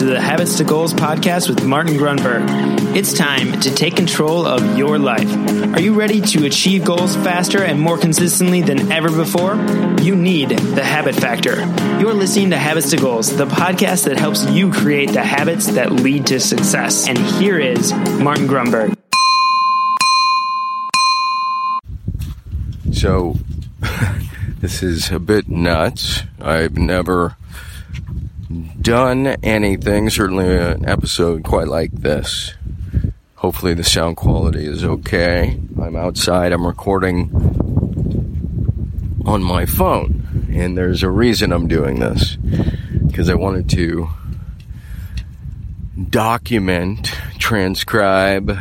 to the Habits to Goals podcast with Martin Grunberg. It's time to take control of your life. Are you ready to achieve goals faster and more consistently than ever before? You need the Habit Factor. You're listening to Habits to Goals, the podcast that helps you create the habits that lead to success. And here is Martin Grunberg. So, this is a bit nuts. I've never done anything, certainly an episode quite like this. Hopefully the sound quality is okay. I'm outside, I'm recording on my phone, and there's a reason I'm doing this, because I wanted to document, transcribe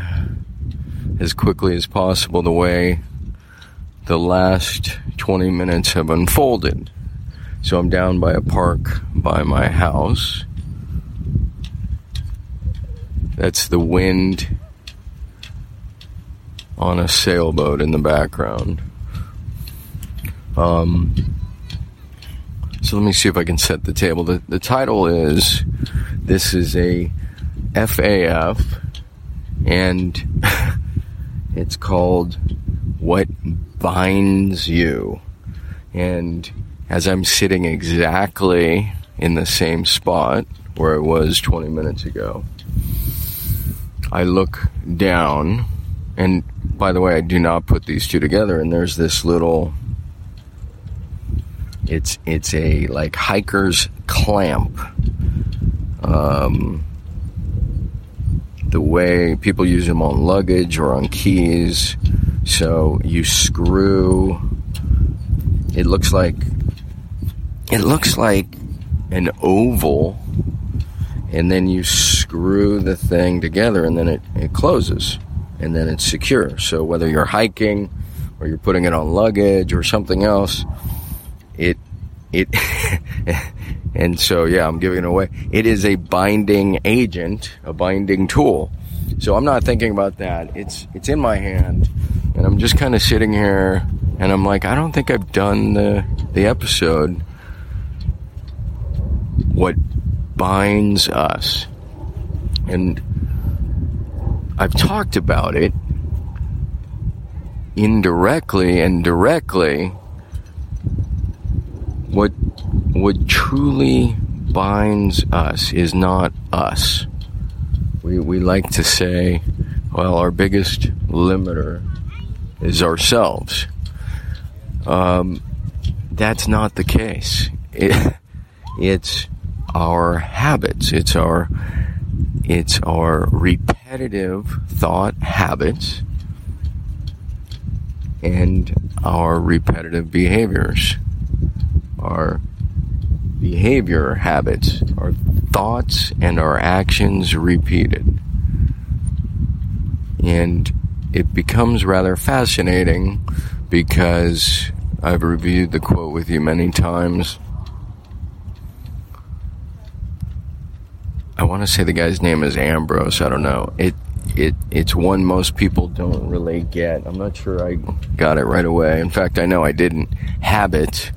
as quickly as possible the way the last 20 minutes have unfolded. So I'm down by a park by my house. That's the wind on a sailboat in the background. So let me see if I can set the table. The title is, this is a FAF, and it's called What Binds You. And as I'm sitting exactly in the same spot where I was 20 minutes ago, I look down, and by the way, I do not put these two together, and there's this little, it's a like hiker's clamp. The way people use them on luggage or on keys. So you screw, it looks like an oval, and then you screw the thing together, and then it closes, and then it's secure. So whether you're hiking or you're putting it on luggage or something else, it and so yeah, I'm giving it away. It is a binding agent, a binding tool. So I'm not thinking about that. It's in my hand. And I'm just kind of sitting here, and I'm like, I don't think I've done the episode, What Binds Us. And I've talked about it indirectly and directly. What truly binds us is not us. We like to say, well, our biggest limiter is ourselves. That's not the case. It's our habits. It's our repetitive thought habits and our repetitive behaviors. Our behavior habits, our thoughts and our actions repeated. And it becomes rather fascinating, because I've reviewed the quote with you many times. I want to say the guy's name is Ambrose. I don't know. It's one most people don't really get. I'm not sure I got it right away. In fact, I know I didn't. Habit,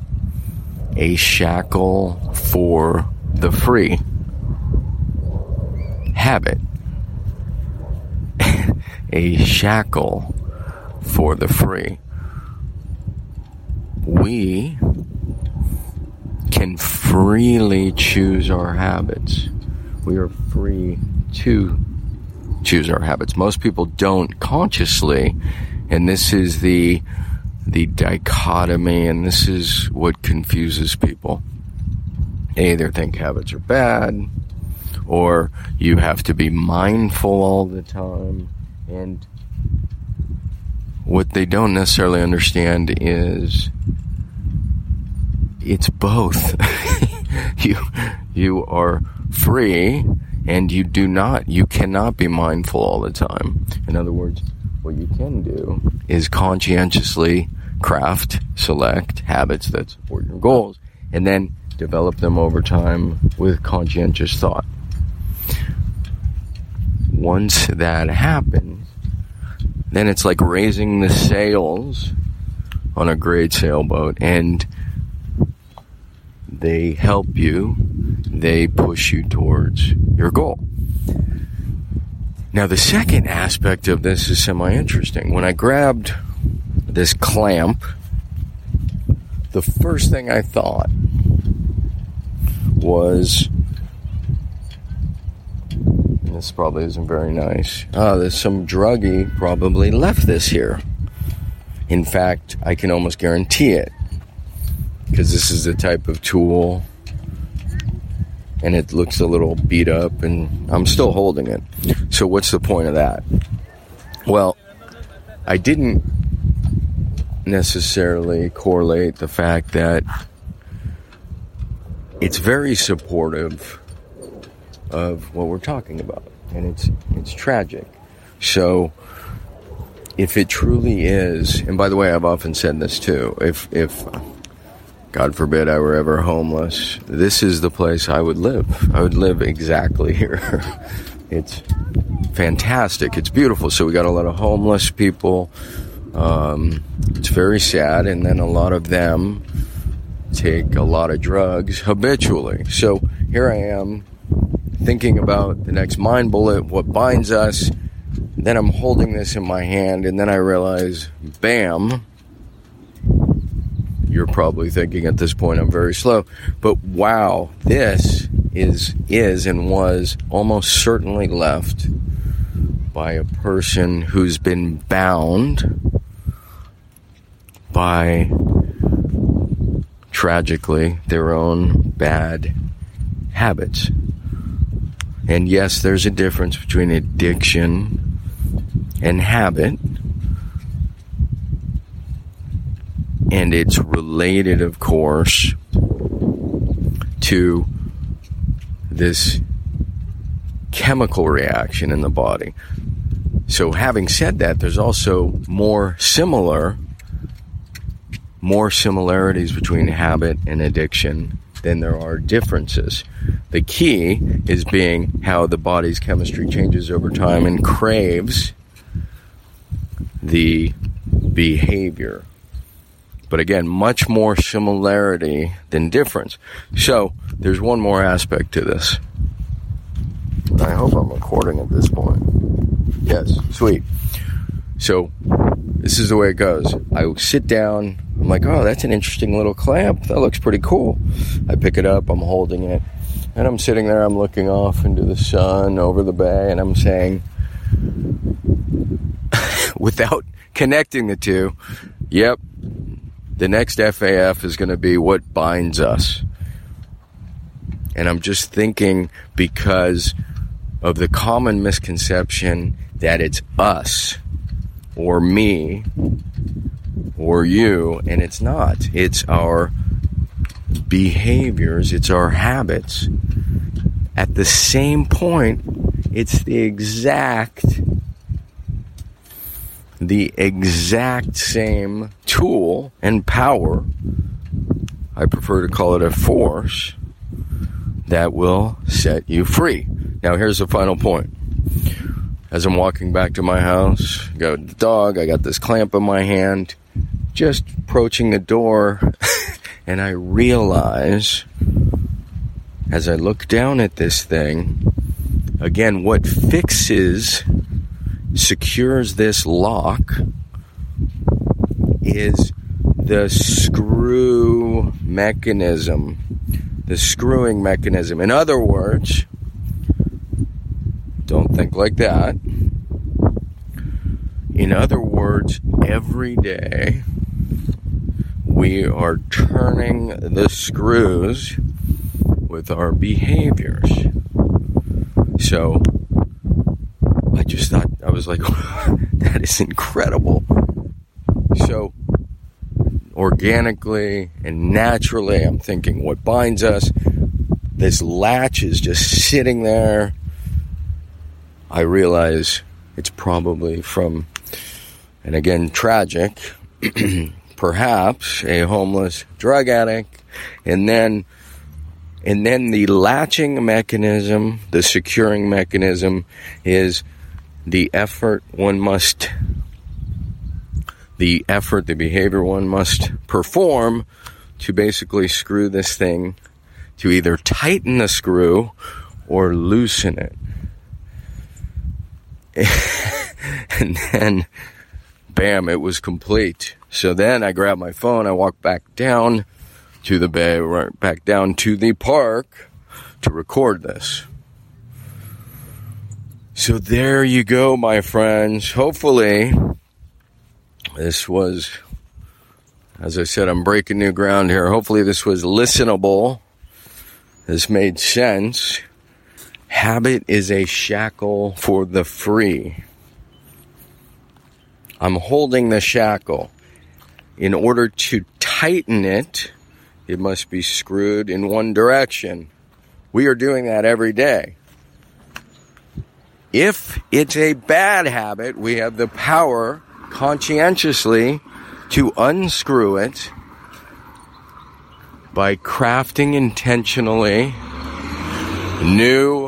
a shackle for the free. Habit, a shackle for the free. We can freely choose our habits. We are free to choose our habits. Most people don't consciously, and this is the dichotomy, and this is what confuses people. They either think habits are bad, or you have to be mindful all the time. And what they don't necessarily understand is it's both. You are free, and you cannot be mindful all the time. In other words, what you can do is conscientiously craft, select habits that support your goals, and then develop them over time with conscientious thought. Once that happens, then it's like raising the sails on a great sailboat, and they help you They push you towards your goal. Now, the second aspect of this is semi-interesting. When I grabbed this clamp, the first thing I thought was, and this probably isn't very nice, there's some druggie probably left this here. In fact, I can almost guarantee it, because this is the type of tool, and it looks a little beat up, and I'm still holding it. So what's the point of that? Well, I didn't necessarily correlate the fact that it's very supportive of what we're talking about, and it's tragic. So if it truly is, and by the way, I've often said this too, if God forbid I were ever homeless, this is the place I would live. I would live exactly here. It's fantastic. It's beautiful. So we got a lot of homeless people. It's very sad. And then a lot of them take a lot of drugs habitually. So here I am thinking about the next mind bullet, what binds us. Then I'm holding this in my hand. And then I realize, bam, you're probably thinking at this point I'm very slow. But wow, this is and was almost certainly left by a person who's been bound by, tragically, their own bad habits. And yes, there's a difference between addiction and habit. And it's related, of course, to this chemical reaction in the body. So having said that, there's also more similarities between habit and addiction than there are differences. The key is being how the body's chemistry changes over time and craves the behavior. But again, much more similarity than difference. So there's one more aspect to this. I hope I'm recording at this point. Yes, sweet. So this is the way it goes. I sit down. I'm like, oh, that's an interesting little clamp. That looks pretty cool. I pick it up. I'm holding it. And I'm sitting there. I'm looking off into the sun over the bay. And I'm saying, without connecting the two, yep. The next FAF is going to be what binds us. And I'm just thinking because of the common misconception that it's us or me or you, and it's not. It's our behaviors. It's our habits. At the same point, it's the exact same tool and power, I prefer to call it a force, that will set you free. Now here's the final point. As I'm walking back to my house, I got the dog, I got this clamp in my hand, just approaching the door, and I realize, as I look down at this thing, again, what secures this lock is the screw mechanism, the screwing mechanism. In other words, don't think like that. In other words, every day we are turning the screws with our behaviors. So I just thought, I was like, that is incredible. So organically and naturally, I'm thinking what binds us. This latch is just sitting there. I realize it's probably from, and again, tragic, perhaps a homeless drug addict. And then the latching mechanism, the securing mechanism is the behavior one must perform to basically screw this thing to either tighten the screw or loosen it. And then, bam, it was complete. So then I grabbed my phone, I walked back down to the bay, right back down to the park to record this. So there you go, my friends. Hopefully, this was, as I said, I'm breaking new ground here. Hopefully this was listenable. This made sense. Habit is a shackle for the free. I'm holding the shackle. In order to tighten it, it must be screwed in one direction. We are doing that every day. If it's a bad habit, we have the power conscientiously to unscrew it by crafting intentionally new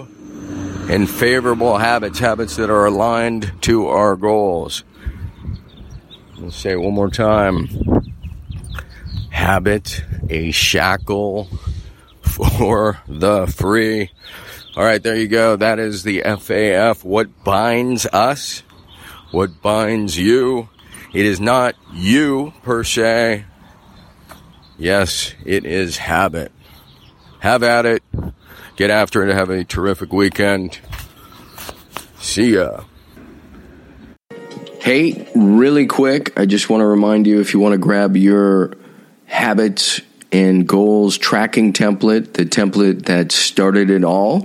and favorable habits, habits that are aligned to our goals. Let's say it one more time. Habit, a shackle for the free. All right, there you go. That is the FAF. What binds us? What binds you? It is not you per se. Yes, it is habit. Have at it. Get after it. Have a terrific weekend. See ya. Hey, really quick, I just want to remind you, if you want to grab your habits and goals tracking template, the template that started it all,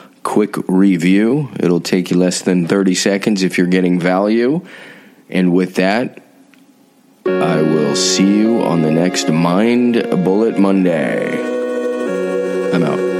quick review. It'll take you less than 30 seconds if you're getting value. And with that, I will see you on the next Mind Bullet Monday. I'm out.